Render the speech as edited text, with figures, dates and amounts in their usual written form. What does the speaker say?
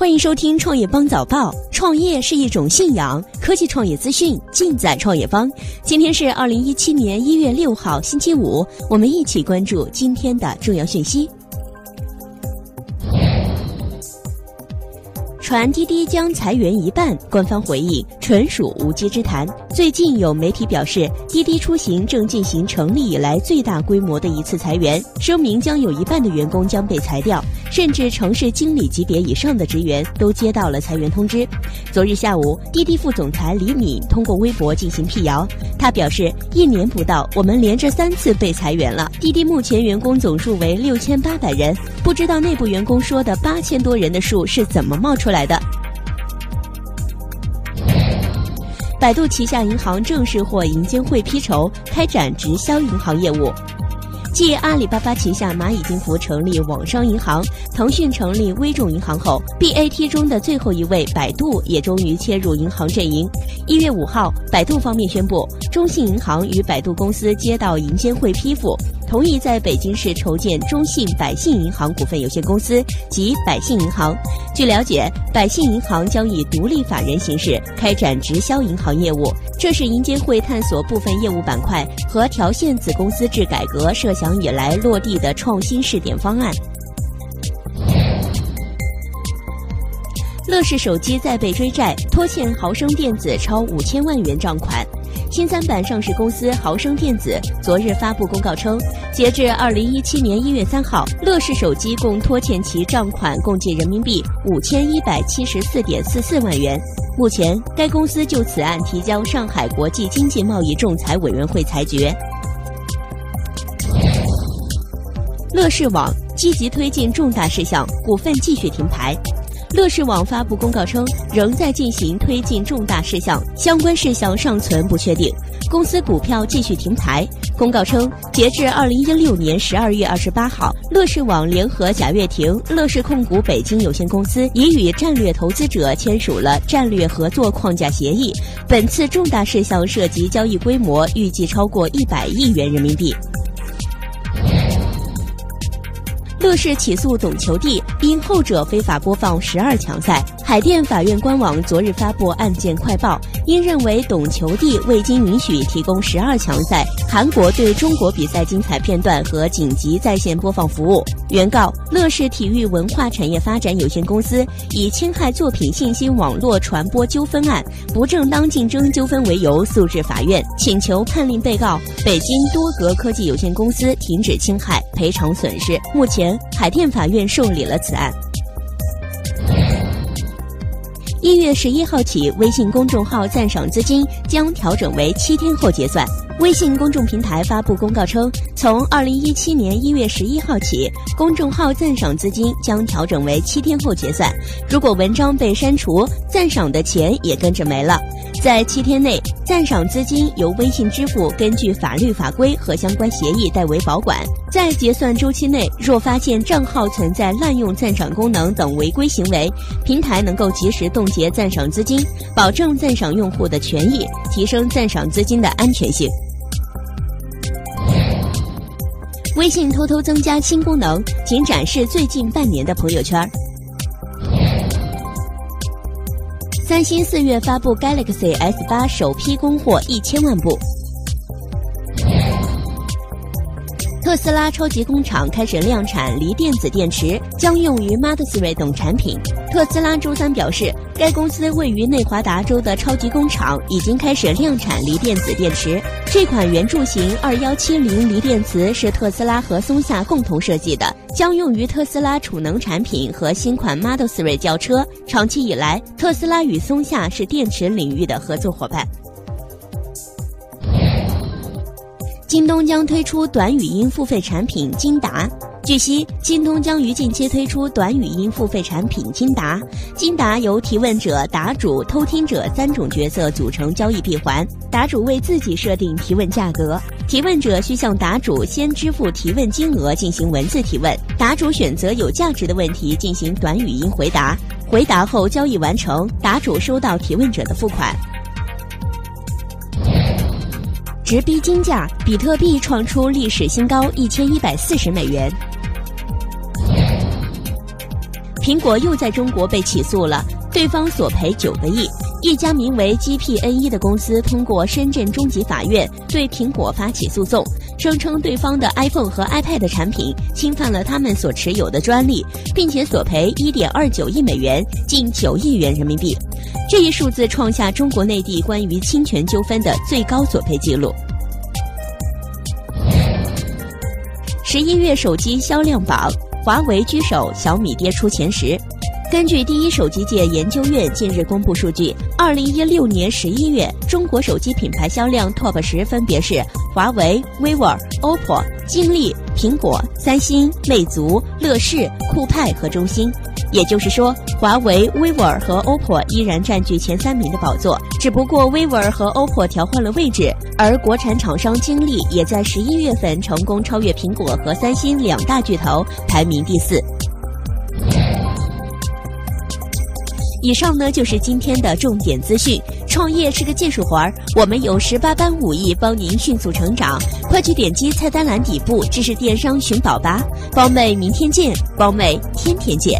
欢迎收听创业邦早报，创业是一种信仰，科技创业资讯尽在创业邦。今天是2017年1月6号星期五，我们一起关注今天的重要讯息。传滴滴将裁员一半，官方回应纯属无稽之谈。最近有媒体表示，滴滴出行正进行成立以来最大规模的一次裁员，声明将有一半的员工将被裁掉，甚至城市经理级别以上的职员都接到了裁员通知。昨日下午，滴滴副总裁李敏通过微博进行辟谣，他表示，1年不到，我们连着3次被裁员了。滴滴目前员工总数为6800人，不知道内部员工说的8000多人的数是怎么冒出来的。百度旗下银行正式获银监会批筹，开展直销银行业务。继阿里巴巴旗下蚂蚁金服成立网商银行，腾讯成立微众银行后 ，BAT 中的最后一位百度也终于切入银行阵营。1月5号，百度方面宣布，中信银行与百度公司接到银监会批复，同意在北京市筹建中信百信银行股份有限公司及百信银行。据了解，百信银行将以独立法人形式开展直销银行业务，这是银监会探索部分业务板块和条线子公司制改革设想以来落地的创新试点方案。乐视手机再被追债，拖欠豪生电子超5000万元账款。新三板上市公司豪生电子昨日发布公告称，截至2017年1月3号，乐视手机共拖欠其账款共计人民币5174.44万元。目前，该公司就此案提交上海国际经济贸易仲裁委员会裁决。乐视网积极推进重大事项，股份继续停牌。乐视网发布公告称，仍在进行推进重大事项，相关事项尚存不确定，公司股票继续停牌。公告称，截至2016年12月28号，乐视网联合贾跃亭、乐视控股北京有限公司已与战略投资者签署了战略合作框架协议。本次重大事项涉及交易规模预计超过100亿元人民币。乐视起诉总球帝，因后者非法播放12强赛。海淀法院官网昨日发布案件快报，因认为董球帝未经允许提供12强赛、韩国对中国比赛精彩片段和紧急在线播放服务，原告乐视体育文化产业发展有限公司以侵害作品信息网络传播纠纷案、不正当竞争纠纷为由诉至法院，请求判令被告北京多格科技有限公司停止侵害，赔偿损失。目前，海淀法院受理了此案。1月11号起，微信公众号赞赏资金将调整为7天后结算。微信公众平台发布公告称，从2017年1月11号起，公众号赞赏资金将调整为7天后结算。如果文章被删除，赞赏的钱也跟着没了。在7天内，赞赏资金由微信支付根据法律法规和相关协议代为保管。在结算周期内，若发现账号存在滥用赞赏功能等违规行为，平台能够及时冻结赞赏资金，保证赞赏用户的权益，提升赞赏资金的安全性。微信偷偷增加新功能，仅展示最近半年的朋友圈。三星4月发布 Galaxy S 8首批供货1000万部。特斯拉超级工厂开始量产锂电子电池，将用于 Model 3 等产品。特斯拉周三表示，该公司位于内华达州的超级工厂已经开始量产锂电子电池。这款圆柱形2170锂电池是特斯拉和松下共同设计的，将用于特斯拉储能产品和新款 Model 3轿车。长期以来，特斯拉与松下是电池领域的合作伙伴。京东将推出短语音付费产品京达。据悉，京东将于近期推出短语音付费产品京达。京达由提问者、答主、偷听者3种角色组成交易闭环。答主为自己设定提问价格，提问者需向答主先支付提问金额进行文字提问，答主选择有价值的问题进行短语音回答，回答后交易完成，答主收到提问者的付款。直逼金价，比特币创出历史新高1140美元。苹果又在中国被起诉了，对方索赔9个亿。一家名为 GPN1 的公司通过深圳中级法院对苹果发起诉讼，声称对方的 iPhone 和 iPad 产品侵犯了他们所持有的专利，并且索赔1.29亿美元，近9亿元人民币。这一数字创下中国内地关于侵权纠纷的最高索赔记录。11月手机销量榜，华为居首，小米跌出前10。根据第一手机界研究院近日公布数据，2016年11月，中国手机品牌销量 TOP 10分别是华为、vivo、OPPO、金立、苹果、三星、魅族、乐视、酷派和中兴。也就是说，华为、vivo 和 OPPO 依然占据前3名的宝座，只不过 vivo 和 OPPO 调换了位置，而国产厂商金立也在11月份成功超越苹果和三星2大巨头，排名第4。以上呢就是今天的重点资讯。创业是个技术活儿，我们有18般武艺帮您迅速成长，快去点击菜单栏底部知识电商寻宝吧！包妹明天见，包妹天天见。